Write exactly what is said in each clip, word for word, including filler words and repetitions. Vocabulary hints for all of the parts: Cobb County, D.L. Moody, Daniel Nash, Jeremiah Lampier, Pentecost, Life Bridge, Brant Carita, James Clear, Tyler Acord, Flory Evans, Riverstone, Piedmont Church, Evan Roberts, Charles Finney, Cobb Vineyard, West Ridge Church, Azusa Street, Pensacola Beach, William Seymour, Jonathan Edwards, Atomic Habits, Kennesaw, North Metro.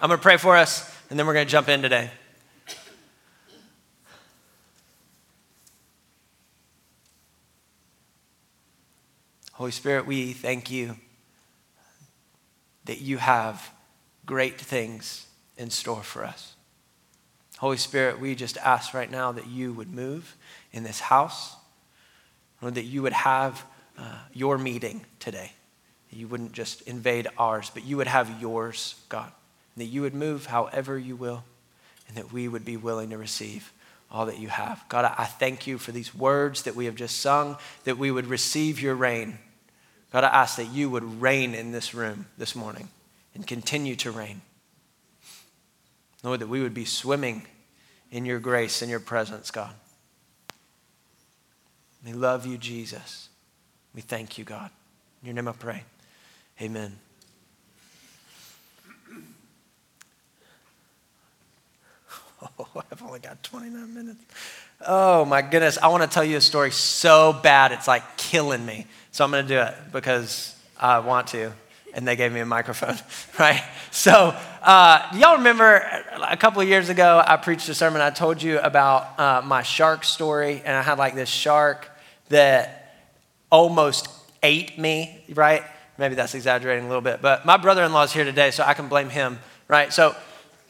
I'm going to pray for us, and then we're going to jump in today. Holy Spirit, we thank you that you have great things in store for us. Holy Spirit, we just ask right now that you would move in this house, Lord, that you would have uh, your meeting today. You wouldn't just invade ours, but you would have yours, God, and that you would move however you will, and that we would be willing to receive all that you have. God, I thank you for these words that we have just sung, that we would receive your reign. God, I ask that you would reign in this room this morning and continue to reign. Lord, that we would be swimming in your grace and your presence, God. We love you, Jesus. We thank you, God. In your name I pray. Amen. Oh, I've only got twenty-nine minutes. Oh my goodness, I want to tell you a story so bad it's like killing me. So I'm going to do it because I want to. And they gave me a microphone, right? So uh, y'all remember a couple of years ago, I preached a sermon. I told you about uh, my shark story. And I had like this shark that almost ate me, right? Maybe that's exaggerating a little bit. But my brother-in-law is here today, so I can blame him, right? So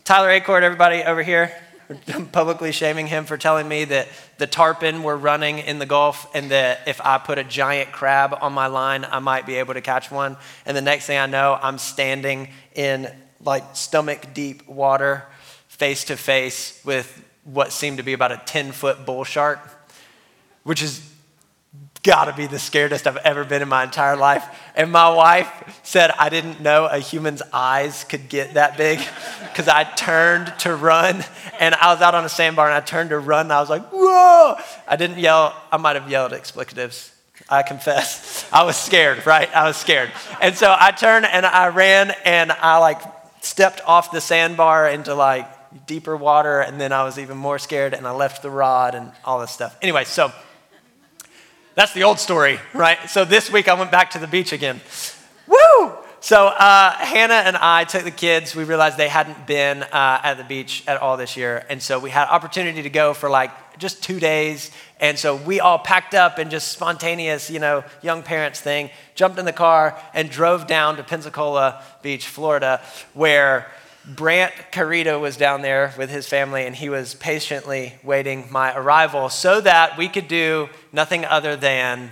Tyler Acord, everybody over here, I'm publicly shaming him for telling me that the tarpon were running in the Gulf and that if I put a giant crab on my line, I might be able to catch one. And the next thing I know, I'm standing in like stomach deep water, face to face with what seemed to be about a ten foot bull shark, which has gotta be the scariest I've ever been in my entire life. And my wife said, I didn't know a human's eyes could get that big. Because I turned to run, and I was out on a sandbar, and I turned to run, and I was like, whoa! I didn't yell. I might have yelled expletives. I confess. I was scared, right? I was scared. And so I turned, and I ran, and I, like, stepped off the sandbar into, like, deeper water, and then I was even more scared, and I left the rod and all this stuff. Anyway, so that's the old story, right? So this week, I went back to the beach again. Woo! So uh, Hannah and I took the kids. We realized they hadn't been uh, at the beach at all this year. And so we had opportunity to go for like just two days. And so we all packed up and just spontaneous, you know, young parents thing, jumped in the car and drove down to Pensacola Beach, Florida, where Brant Carita was down there with his family, and he was patiently waiting my arrival so that we could do nothing other than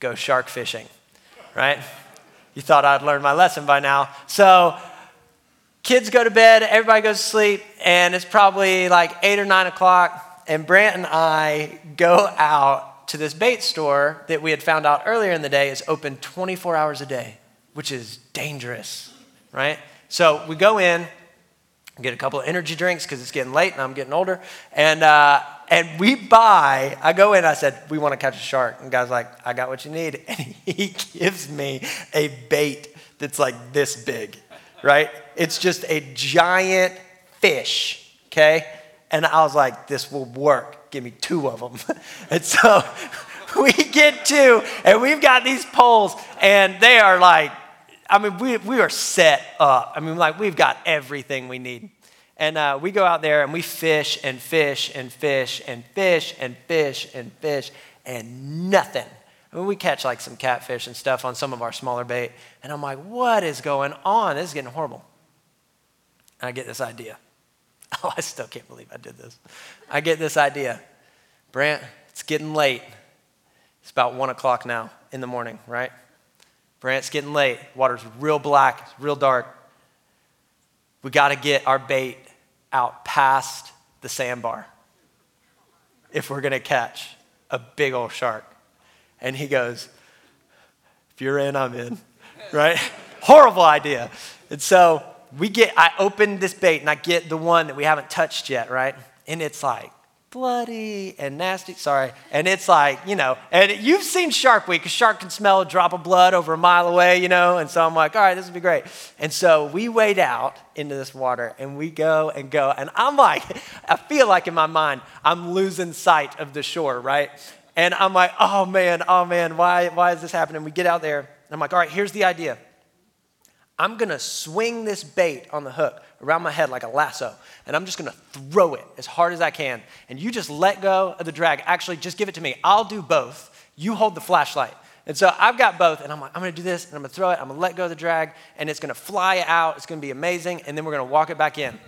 go shark fishing, right? You thought I'd learned my lesson by now. So kids go to bed, everybody goes to sleep, and it's probably like eight or nine o'clock, and Brant and I go out to this bait store that we had found out earlier in the day is open twenty-four hours a day, which is dangerous, right? So we go in, get a couple of energy drinks because it's getting late and I'm getting older, and uh, and we buy, I go in, I said, we want to catch a shark. And the guy's like, I got what you need. And he gives me a bait that's like this big, right? It's just a giant fish, okay? And I was like, this will work. Give me two of them. And so we get two, and we've got these poles, and they are like, I mean, we we are set up. I mean, like, we've got everything we need. And uh, we go out there and we fish and fish and fish and fish and fish and fish and nothing. I mean, we catch like some catfish and stuff on some of our smaller bait. And I'm like, what is going on? This is getting horrible. And I get this idea. Oh, I still can't believe I did this. I get this idea. Brant, it's getting late. It's about one o'clock now in the morning, right? Brant, it's getting late. Water's real black, it's real dark. We got to get our bait out past the sandbar if we're going to catch a big old shark. And he goes, if you're in, I'm in, right? Horrible idea. And so we get, I open this bait and I get the one that we haven't touched yet, right? And it's like bloody and nasty, sorry. And it's like, you know, and you've seen Shark Week. A shark can smell a drop of blood over a mile away, you know? And so I'm like, all right, this would be great. And so we wade out into this water and we go and go. And I'm like, I feel like in my mind, I'm losing sight of the shore, right? And I'm like, oh man, oh man, why, why is this happening? We get out there and I'm like, all right, here's the idea. I'm going to swing this bait on the hook around my head like a lasso, and I'm just going to throw it as hard as I can, and you just let go of the drag. Actually, just give it to me. I'll do both. You hold the flashlight. And so I've got both, and I'm like, I'm going to do this, and I'm going to throw it. I'm going to let go of the drag, and it's going to fly out. It's going to be amazing, and then we're going to walk it back in.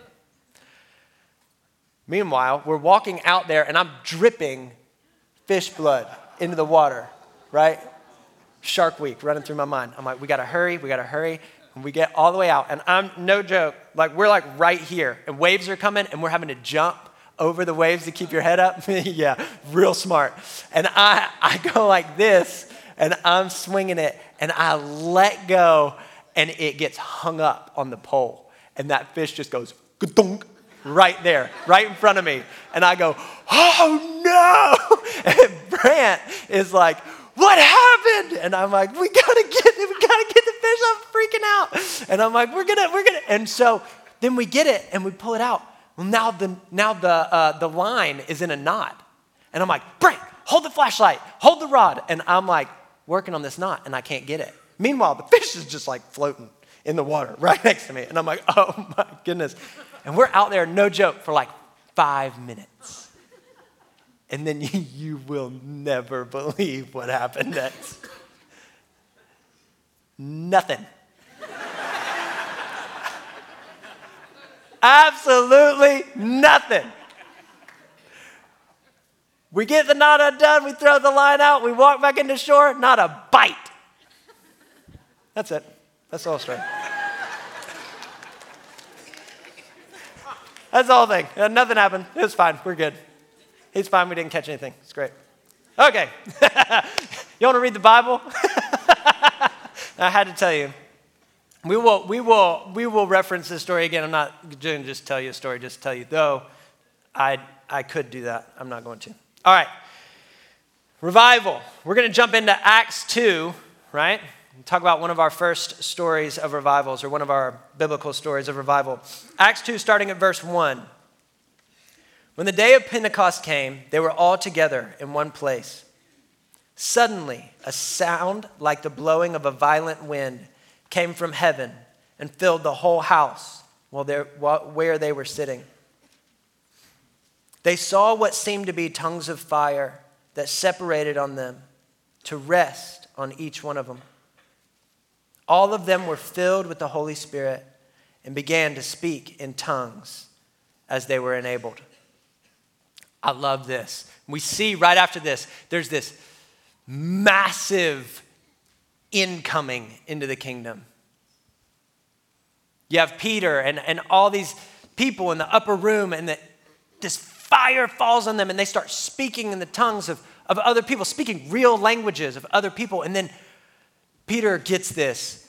Meanwhile, we're walking out there, and I'm dripping fish blood into the water, right? Shark Week running through my mind. I'm like, we got to hurry. We got to hurry. And we get all the way out, and I'm no joke, like we're like right here, and waves are coming, and we're having to jump over the waves to keep your head up. Yeah, real smart. And I, I go like this, and I'm swinging it, and I let go, and it gets hung up on the pole, and that fish just goes ka-dunk right there, right in front of me, and I go, oh no! And Brant is like, what happened? And I'm like, we gotta get, we gotta get the fish. I'm freaking out. And I'm like, we're gonna, we're gonna. And so then we get it and we pull it out. Well, now the now the uh, the line is in a knot. And I'm like, break, hold the flashlight, hold the rod. And I'm like working on this knot and I can't get it. Meanwhile, the fish is just like floating in the water right next to me. And I'm like, oh my goodness. And we're out there, no joke, for like five minutes. And then you, you will never believe what happened next. Nothing. Absolutely nothing. We get the knot undone, we throw the line out, we walk back into shore, not a bite. That's it. That's the whole story. That's the whole thing. Nothing happened. It was fine. We're good. He's fine. We didn't catch anything. It's great. Okay. You want to read the Bible? I had to tell you. We will, we will, we will reference this story again. I'm not going to just tell you a story, just tell you, though I, I could do that. I'm not going to. All right. Revival. We're going to jump into Acts two, right? We'll talk about one of our first stories of revivals, or one of our biblical stories of revival. Acts two, starting at verse one. When the day of Pentecost came, they were all together in one place. Suddenly, a sound like the blowing of a violent wind came from heaven and filled the whole house where they were sitting. They saw what seemed to be tongues of fire that separated on them to rest on each one of them. All of them were filled with the Holy Spirit and began to speak in tongues as they were enabled. I love this. We see right after this, there's this massive incoming into the kingdom. You have Peter and, and all these people in the upper room, and the, this fire falls on them, and they start speaking in the tongues of, of other people, speaking real languages of other people. And then Peter gets this,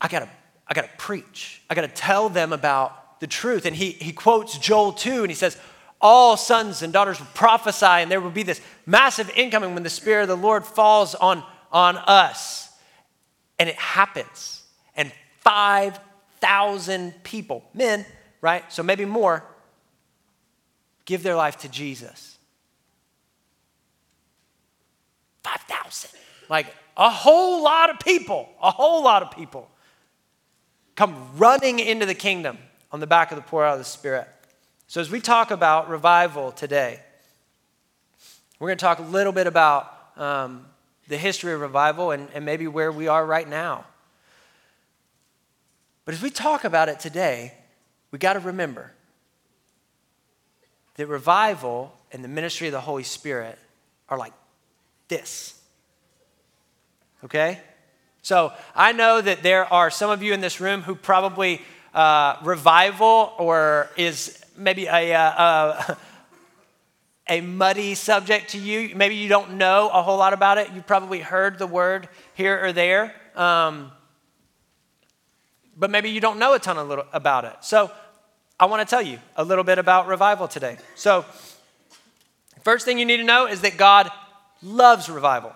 I gotta, I gotta preach. I gotta tell them about the truth. And he, he quotes Joel two, and he says, all sons and daughters will prophesy, and there will be this massive incoming when the Spirit of the Lord falls on, on us. And it happens. And five thousand people, men, right? So maybe more, give their life to Jesus. five thousand. Like a whole lot of people, a whole lot of people come running into the kingdom on the back of the pour out of the Spirit. So as we talk about revival today, we're going to talk a little bit about um, the history of revival and, and maybe where we are right now. But as we talk about it today, we got to remember that revival and the ministry of the Holy Spirit are like this. Okay? So I know that there are some of you in this room who probably uh, revival or is... maybe a, uh, uh, a muddy subject to you. Maybe you don't know a whole lot about it. You probably heard the word here or there. Um, but maybe you don't know a ton of little about it. So I want to tell you a little bit about revival today. So first thing you need to know is that God loves revival,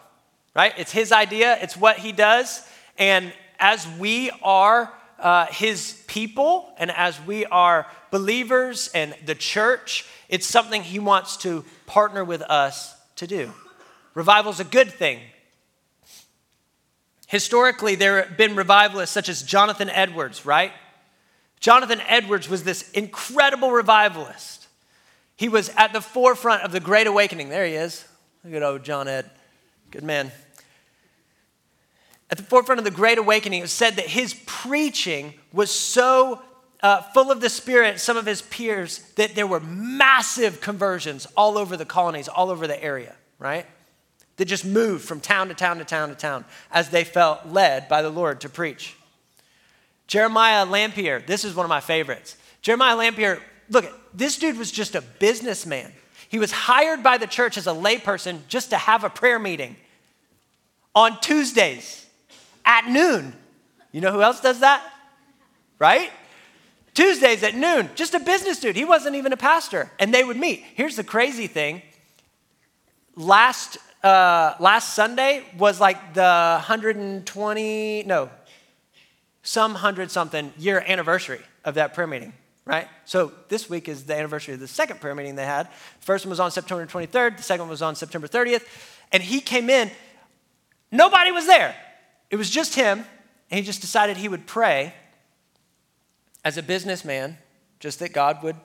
right? It's his idea. It's what he does. And as we are Uh, his people, and as we are believers and the church, it's something he wants to partner with us to do. Revival is a good thing. Historically, there have been revivalists such as Jonathan Edwards, right? Jonathan Edwards was this incredible revivalist. He was at the forefront of the Great Awakening. There he is. Look at old John Ed. Good man. At the forefront of the Great Awakening, it was said that his preaching was so uh, full of the Spirit, some of his peers, that there were massive conversions all over the colonies, all over the area, right? They just moved from town to town to town to town as they felt led by the Lord to preach. Jeremiah Lampier, this is one of my favorites. Jeremiah Lampier, look, this dude was just a businessman. He was hired by the church as a layperson just to have a prayer meeting on Tuesdays at noon. You know who else does that? Right? Tuesdays at noon, just a business dude. He wasn't even a pastor, and they would meet. Here's the crazy thing. Last Uh, last Sunday was like the one hundred twenty, no, some hundred something year anniversary of that prayer meeting, right? So this week is the anniversary of the second prayer meeting they had. First one was on September twenty-third. The second one was on September thirtieth. And he came in. Nobody was there. It was just him. And he just decided he would pray as a businessman, just that God would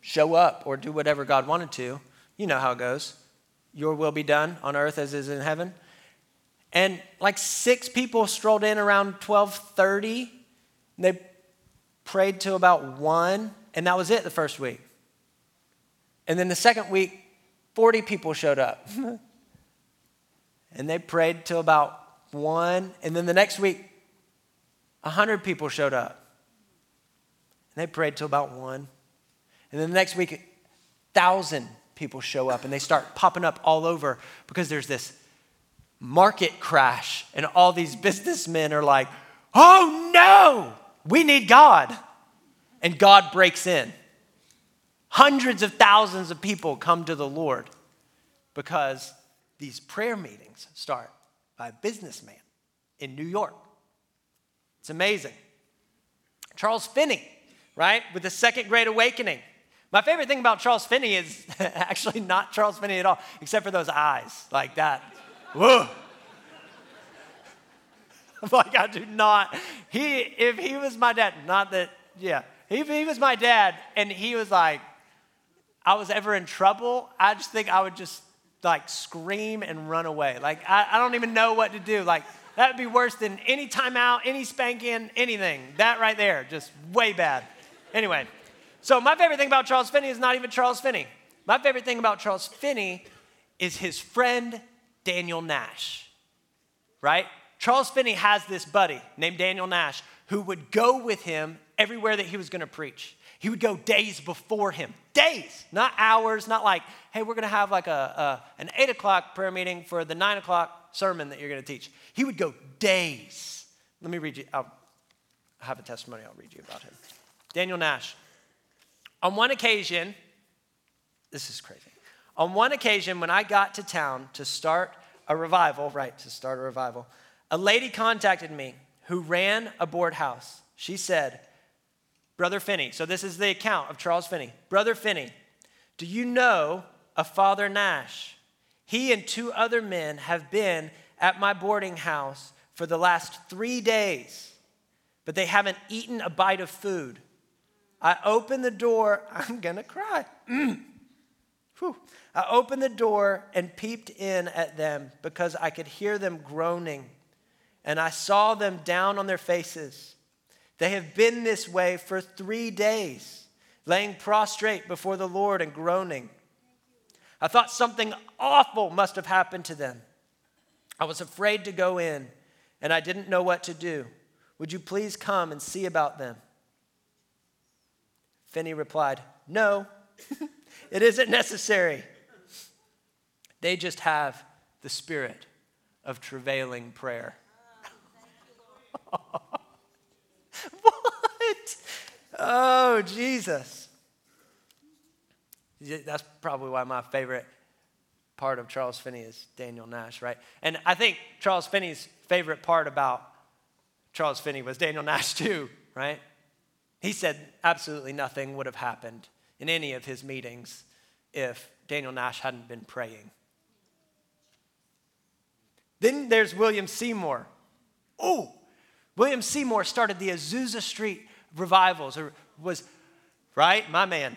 show up or do whatever God wanted to. You know how it goes. Your will be done on earth as is in heaven. And like six people strolled in around twelve thirty. They prayed till about one, and that was it the first week. And then the second week, forty people showed up. And they prayed till about one. And then the next week, one hundred people showed up. And they prayed till about one. And then the next week, one thousand people show up, and they start popping up all over because there's this market crash, and all these businessmen are like, oh no, we need God. And God breaks in. Hundreds of thousands of people come to the Lord because these prayer meetings start by a businessman in New York. It's amazing. Charles Finney, right, with the Second Great Awakening. My favorite thing about Charles Finney is actually not Charles Finney at all, except for those eyes like that. Whoa. I'm like, I do not. He, if he was my dad, not that, yeah. If he was my dad and he was like, I was ever in trouble, I just think I would just like scream and run away. Like, I, I don't even know what to do. Like, that would be worse than any timeout, any spanking, anything. That right there, just way bad. Anyway. So my favorite thing about Charles Finney is not even Charles Finney. My favorite thing about Charles Finney is his friend, Daniel Nash, right? Charles Finney has this buddy named Daniel Nash who would go with him everywhere that he was going to preach. He would go days before him, days, not hours, not like, hey, we're going to have like a, a an eight o'clock prayer meeting for the nine o'clock sermon that you're going to teach. He would go days. Let me read you. I'll, I have a testimony. I'll read you about him. Daniel Nash. On one occasion, this is crazy. On one occasion, when I got to town to start a revival, right, to start a revival, a lady contacted me who ran a board house. She said, Brother Finney, so this is the account of Charles Finney. Brother Finney, do you know a Father Nash? He and two other men have been at my boarding house for the last three days, but they haven't eaten a bite of food. I open the door, I'm going to cry. Mm. I opened the door and peeped in at them because I could hear them groaning, and I saw them down on their faces. They have been this way for three days, laying prostrate before the Lord and groaning. I thought something awful must have happened to them. I was afraid to go in, and I didn't know what to do. Would you please come and see about them? Finney replied, no, it isn't necessary. They just have the spirit of travailing prayer. Oh, thank you, Lord. What? Oh, Jesus. That's probably why my favorite part of Charles Finney is Daniel Nash, right? And I think Charles Finney's favorite part about Charles Finney was Daniel Nash too, right? He said absolutely nothing would have happened in any of his meetings if Daniel Nash hadn't been praying. Then there's William Seymour. Oh, William Seymour started the Azusa Street revivals, or was, right? My man,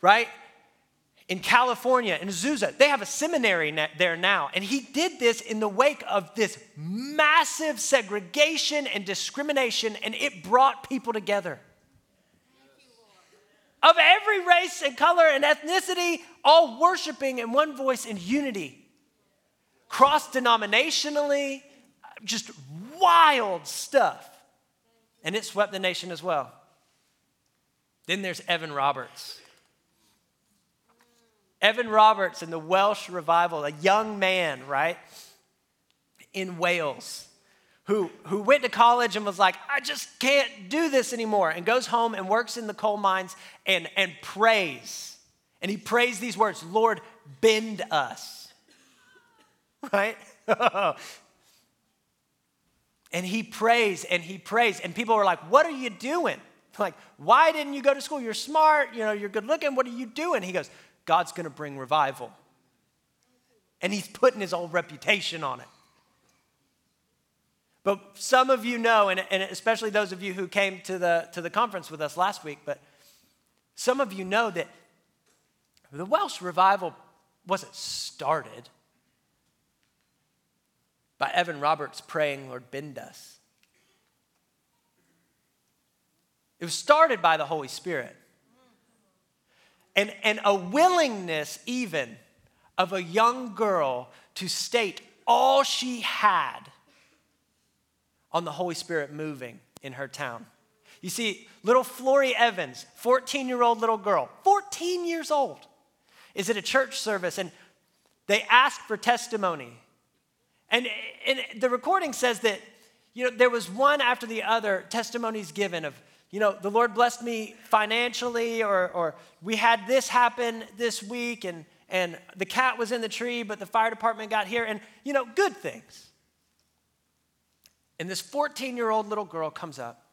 right? In California, in Azusa, they have a seminary there now. And he did this in the wake of this massive segregation and discrimination, and it brought people together. Of every race and color and ethnicity, all worshiping in one voice in unity. Cross-denominationally, just wild stuff. And it swept the nation as well. Then there's Evan Roberts. Evan Roberts in the Welsh revival, a young man, right, in Wales, who, who went to college and was like, I just can't do this anymore, and goes home and works in the coal mines and, and prays. And he prays these words, Lord, bend us, right? And he prays and he prays, and people were like, what are you doing? Like, why didn't you go to school? You're smart, you know, you're good looking, what are you doing? He goes, God's going to bring revival. And he's putting his old reputation on it. But some of you know, and, and especially those of you who came to the, to the conference with us last week, but some of you know that the Welsh revival wasn't started by Evan Roberts praying, Lord, bend us. It was started by the Holy Spirit. And, and a willingness even of a young girl to state all she had on the Holy Spirit moving in her town. You see, little Flory Evans, fourteen-year-old little girl, fourteen years old, is at a church service, and they ask for testimony. And, and the recording says that, you know, there was one after the other testimonies given of, you know, the Lord blessed me financially, or, or we had this happen this week, and, and the cat was in the tree, but the fire department got here, and, you know, good things. And this fourteen-year-old little girl comes up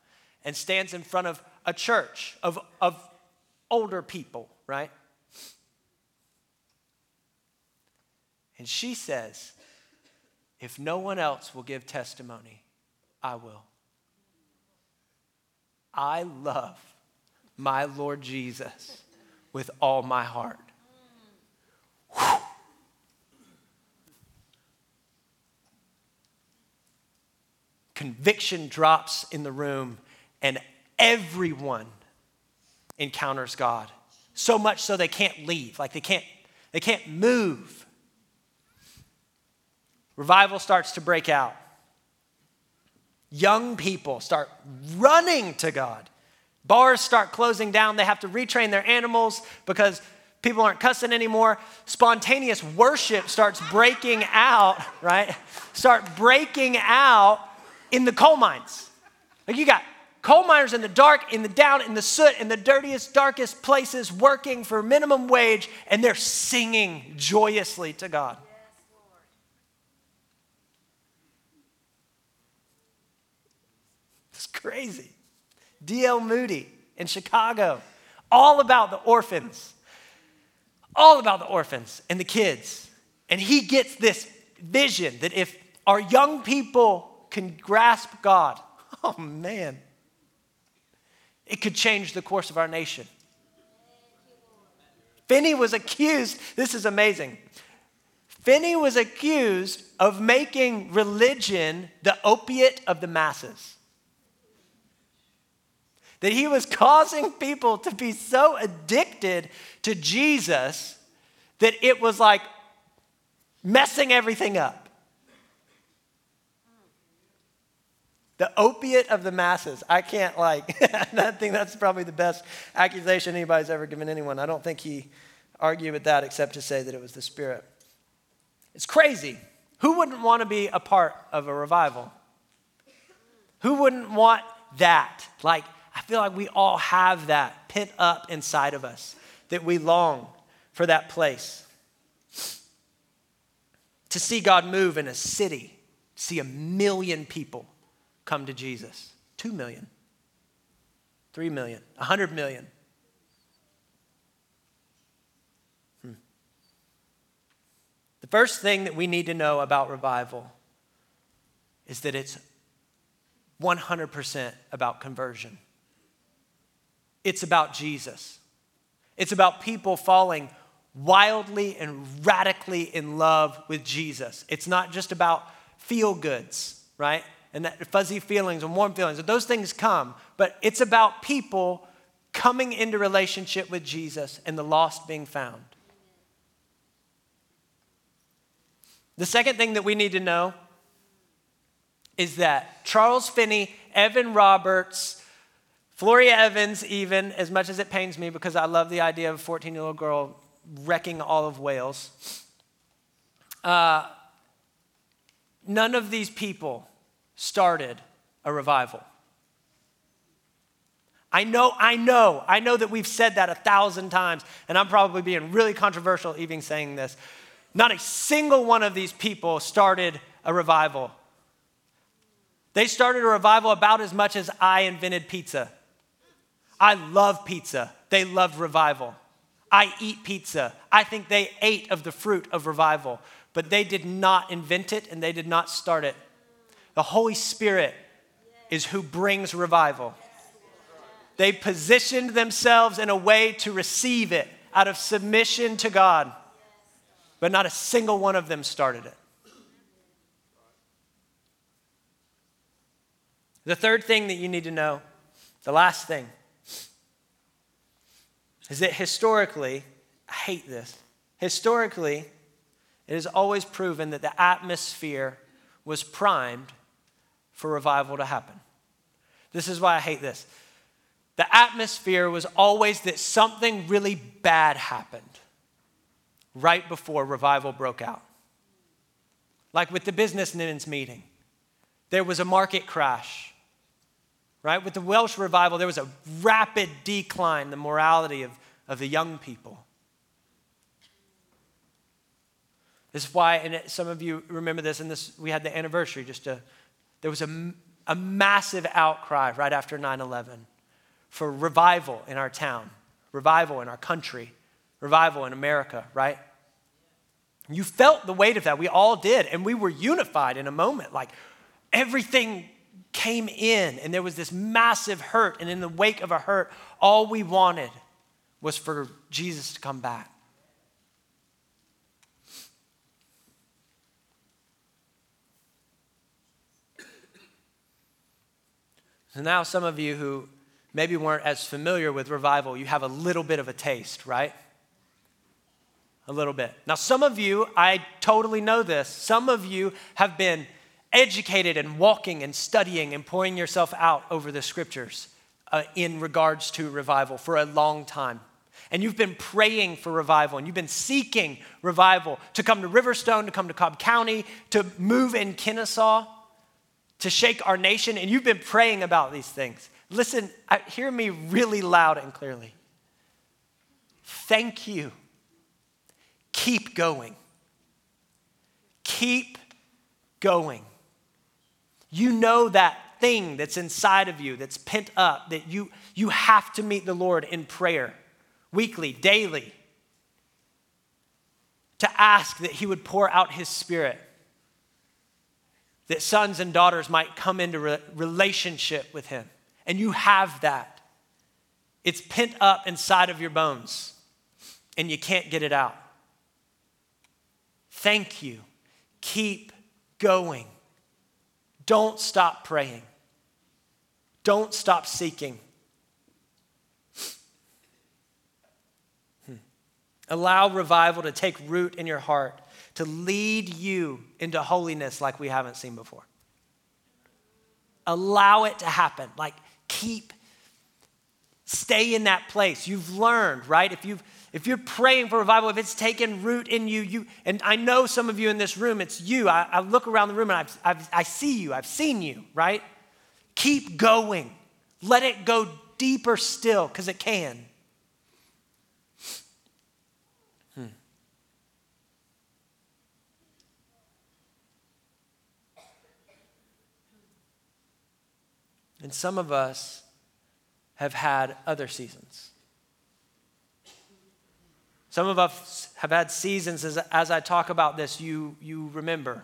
and stands in front of a church of, of older people, right? And she says, if no one else will give testimony, I will. I love my Lord Jesus with all my heart. Whew. Conviction drops in the room, and everyone encounters God. So much so they can't leave, like they can't, they can't move. Revival starts to break out. Young people start running to God. Bars start closing down. They have to retrain their animals because people aren't cussing anymore. Spontaneous worship starts breaking out, right? Start breaking out in the coal mines. Like, you got coal miners in the dark, in the down, in the soot, in the dirtiest, darkest places working for minimum wage, and they're singing joyously to God. Crazy. D L Moody in Chicago, all about the orphans, all about the orphans and the kids. And he gets this vision that if our young people can grasp God, oh man, it could change the course of our nation. Finney was accused, this is amazing. Finney was accused of making religion the opiate of the masses. That he was causing people to be so addicted to Jesus that it was like messing everything up. The opiate of the masses. I can't like, I think that's probably the best accusation anybody's ever given anyone. I don't think he argued with that except to say that it was the Spirit. It's crazy. Who wouldn't want to be a part of a revival? Who wouldn't want that? Like, I feel like we all have that pent up inside of us, that we long for that place. To see God move in a city, see a million people come to Jesus. Two million, three million, a hundred million. Hmm. The first thing that we need to know about revival is that it's one hundred percent about conversion. It's about Jesus. It's about people falling wildly and radically in love with Jesus. It's not just about feel goods, right? And that fuzzy feelings and warm feelings. Those things come, but it's about people coming into relationship with Jesus and the lost being found. The second thing that we need to know is that Charles Finney, Evan Roberts, Flory Evans even, as much as it pains me because I love the idea of a fourteen-year-old girl wrecking all of Wales, uh, none of these people started a revival. I know, I know, I know that we've said that a thousand times, and I'm probably being really controversial even saying this. Not a single one of these people started a revival. They started a revival about as much as I invented pizza. I love pizza. They loved revival. I eat pizza. I think they ate of the fruit of revival, but they did not invent it and they did not start it. The Holy Spirit is who brings revival. They positioned themselves in a way to receive it out of submission to God, but not a single one of them started it. The third thing that you need to know, the last thing, is that historically, I hate this, historically, it is always proven that the atmosphere was primed for revival to happen. This is why I hate this. The atmosphere was always that something really bad happened right before revival broke out. Like with the businessmen's meeting, there was a market crash. Right? With the Welsh revival, there was a rapid decline in the morality of, of the young people. This is why, and it, some of you remember this, and this, we had the anniversary, just a, there was a, a massive outcry right after nine eleven for revival in our town, revival in our country, revival in America, right? You felt the weight of that. We all did, and we were unified in a moment. Like, everything came in, and there was this massive hurt, and in the wake of a hurt, all we wanted was for Jesus to come back. So now some of you who maybe weren't as familiar with revival, you have a little bit of a taste, right? A little bit. Now some of you, I totally know this, some of you have been educated and walking and studying and pouring yourself out over the scriptures uh, in regards to revival for a long time. And you've been praying for revival and you've been seeking revival to come to Riverstone, to come to Cobb County, to move in Kennesaw, to shake our nation. And you've been praying about these things. Listen, I, hear me really loud and clearly. Thank you. Keep going. Keep going. You know that thing that's inside of you, that's pent up, that you, you have to meet the Lord in prayer, weekly, daily, to ask that he would pour out his spirit, that sons and daughters might come into re- relationship with him. And you have that. It's pent up inside of your bones, and you can't get it out. Thank you. Keep going. Don't stop praying. Don't stop seeking. Hmm. Allow revival to take root in your heart, to lead you into holiness like we haven't seen before. Allow it to happen. Like keep, stay in that place. You've learned, right? If you've If you're praying for revival, if it's taken root in you, you and I know some of you in this room, it's you. I, I look around the room and I've, I've, I see you. I've seen you, right? Keep going. Let it go deeper still because it can. Hmm. And some of us have had other seasons. Some of us have had seasons, as, as I talk about this, you, you remember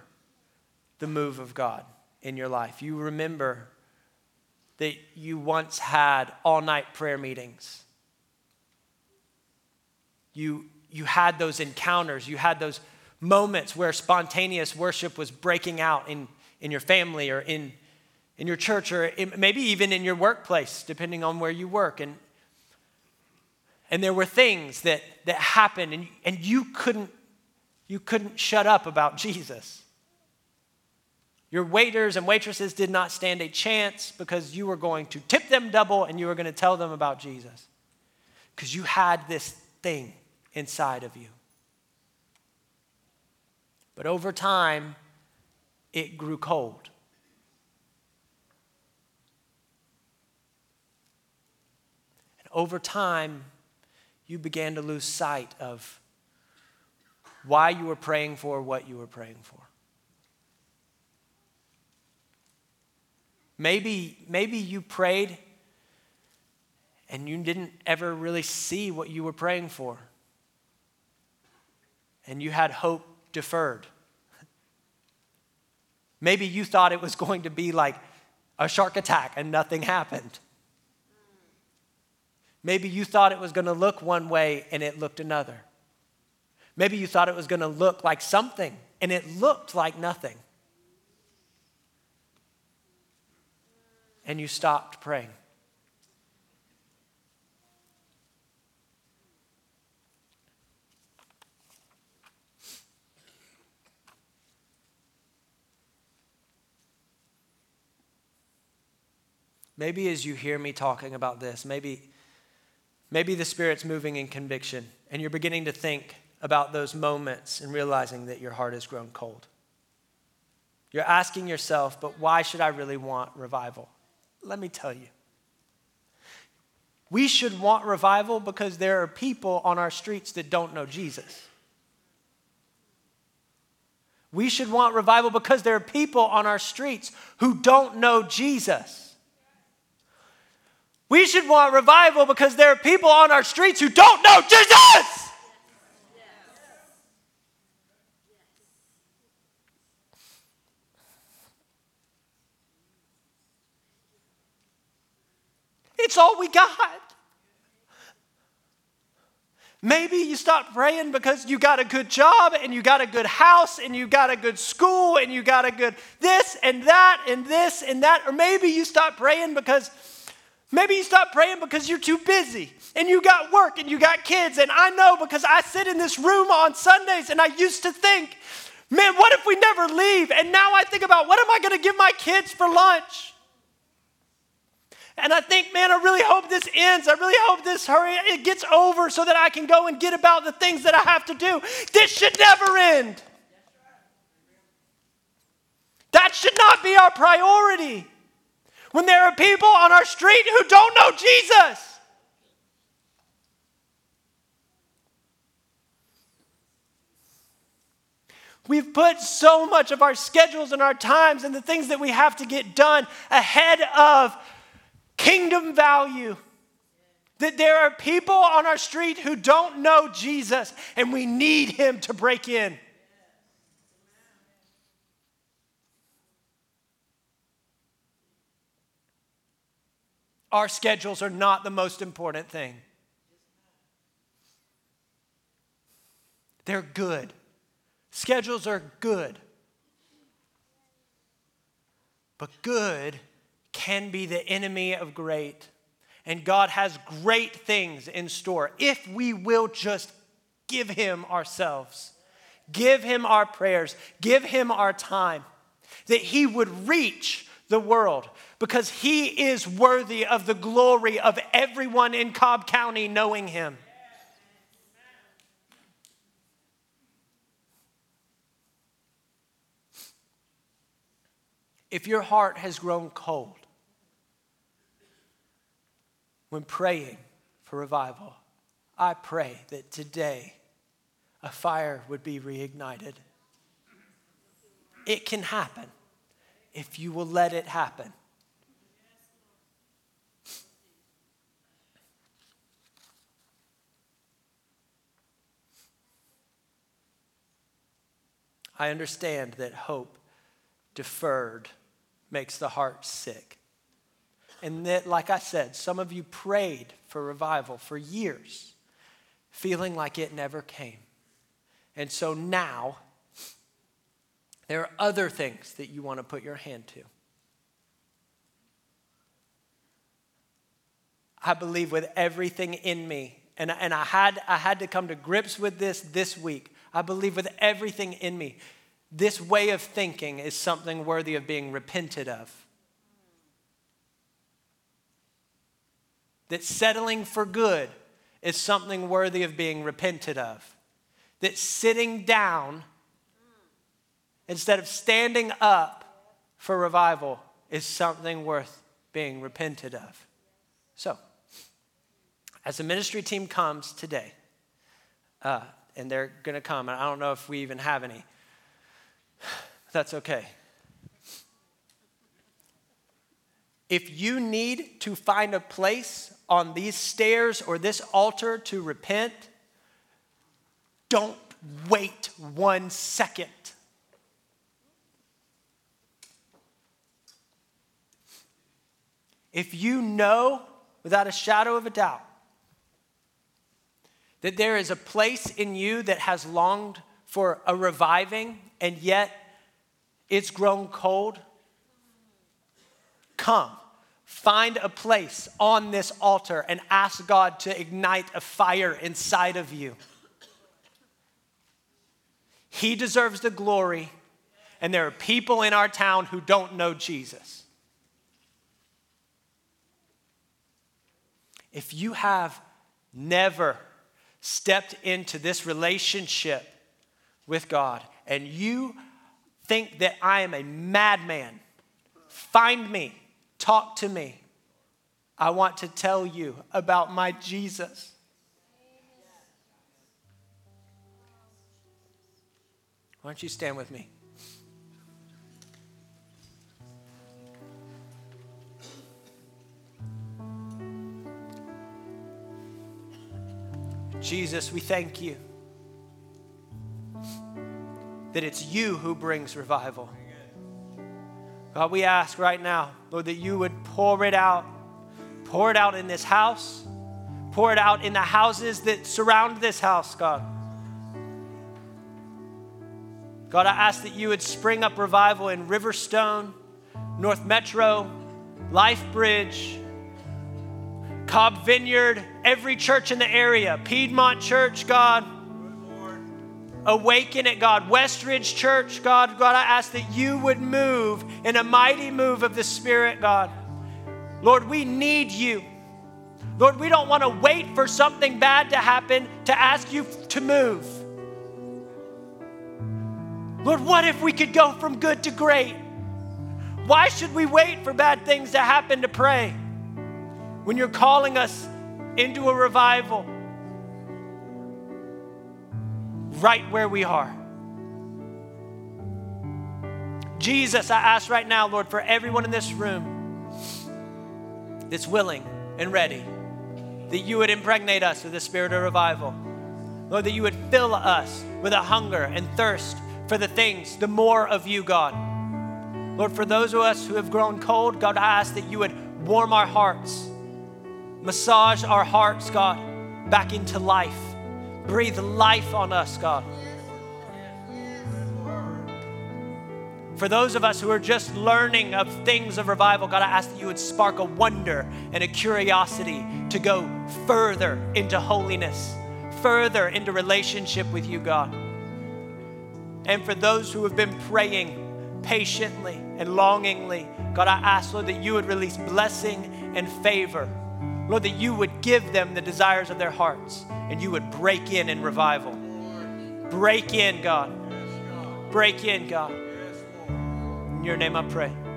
the move of God in your life. You remember that you once had all-night prayer meetings. You, you had those encounters. You had those moments where spontaneous worship was breaking out in, in your family or in, in your church or in, maybe even in your workplace, depending on where you work. And, and there were things that, that happened, and, and you couldn't you couldn't shut up about Jesus. Your waiters and waitresses did not stand a chance because you were going to tip them double and you were going to tell them about Jesus because you had this thing inside of you. But over time, it grew cold. And over time, you began to lose sight of why you were praying for what you were praying for. Maybe, maybe you prayed and you didn't ever really see what you were praying for. And you had hope deferred. Maybe you thought it was going to be like a shark attack and nothing happened. Maybe you thought it was going to look one way and it looked another. Maybe you thought it was going to look like something, and it looked like nothing. And you stopped praying. Maybe as you hear me talking about this, maybe, maybe the Spirit's moving in conviction, and you're beginning to think about those moments and realizing that your heart has grown cold. You're asking yourself, but why should I really want revival? Let me tell you. We should want revival because there are people on our streets that don't know Jesus. We should want revival because there are people on our streets who don't know Jesus. We should want revival because there are people on our streets who don't know Jesus. It's all we got. Maybe you stopped praying because you got a good job and you got a good house and you got a good school and you got a good this and that and this and that. Or maybe you stopped praying because maybe you stopped praying because you're too busy and you got work and you got kids. And I know because I sit in this room on Sundays and I used to think, man, what if we never leave? And now I think about what am I going to give my kids for lunch? And I think, man, I really hope this ends. I really hope this hurry, it gets over so that I can go and get about the things that I have to do. This should never end. That should not be our priority when there are people on our street who don't know Jesus. We've put so much of our schedules and our times and the things that we have to get done ahead of kingdom value, that there are people on our street who don't know Jesus, and we need him to break in. Our schedules are not the most important thing. They're good. Schedules are good. But good can be the enemy of great. And God has great things in store if we will just give him ourselves, give him our prayers, give him our time, that he would reach the world because he is worthy of the glory of everyone in Cobb County knowing him. If your heart has grown cold, when praying for revival, I pray that today a fire would be reignited. It can happen if you will let it happen. I understand that hope deferred makes the heart sick. And that, like I said, some of you prayed for revival for years, feeling like it never came. And so now, there are other things that you want to put your hand to. I believe with everything in me, and, and I had I had to come to grips with this this week. I believe with everything in me, this way of thinking is something worthy of being repented of. That settling for good is something worthy of being repented of. That sitting down instead of standing up for revival is something worth being repented of. So, as the ministry team comes today, uh, and they're going to come, and I don't know if we even have any. That's okay. If you need to find a place on these stairs or this altar to repent, don't wait one second. If you know without a shadow of a doubt that there is a place in you that has longed for a reviving and yet it's grown cold, come, find a place on this altar and ask God to ignite a fire inside of you. He deserves the glory, and there are people in our town who don't know Jesus. If you have never stepped into this relationship with God and you think that I am a madman, find me, talk to me. I want to tell you about my Jesus. Why don't you stand with me? Jesus, we thank you that it's you who brings revival. God, we ask right now, Lord, that you would pour it out. Pour it out in this house. Pour it out in the houses that surround this house, God. God, I ask that you would spring up revival in Riverstone, North Metro, Life Bridge, Cobb Vineyard, every church in the area, Piedmont Church, God. Awaken it, God. West Ridge Church, God. God, I ask that you would move in a mighty move of the Spirit, God. Lord, we need you. Lord, we don't want to wait for something bad to happen to ask you to move. Lord, what if we could go from good to great? Why should we wait for bad things to happen to pray? When you're calling us into a revival right where we are. Jesus, I ask right now, Lord, for everyone in this room that's willing and ready, that you would impregnate us with the spirit of revival. Lord, that you would fill us with a hunger and thirst for the things, the more of you, God. Lord, for those of us who have grown cold, God, I ask that you would warm our hearts. Massage our hearts, God, back into life. Breathe life on us, God. For those of us who are just learning of things of revival, God, I ask that you would spark a wonder and a curiosity to go further into holiness, further into relationship with you, God. And for those who have been praying patiently and longingly, God, I ask, Lord, that you would release blessing and favor. Lord, that you would give them the desires of their hearts and you would break in in revival. Break in, God. Break in, God. In your name I pray.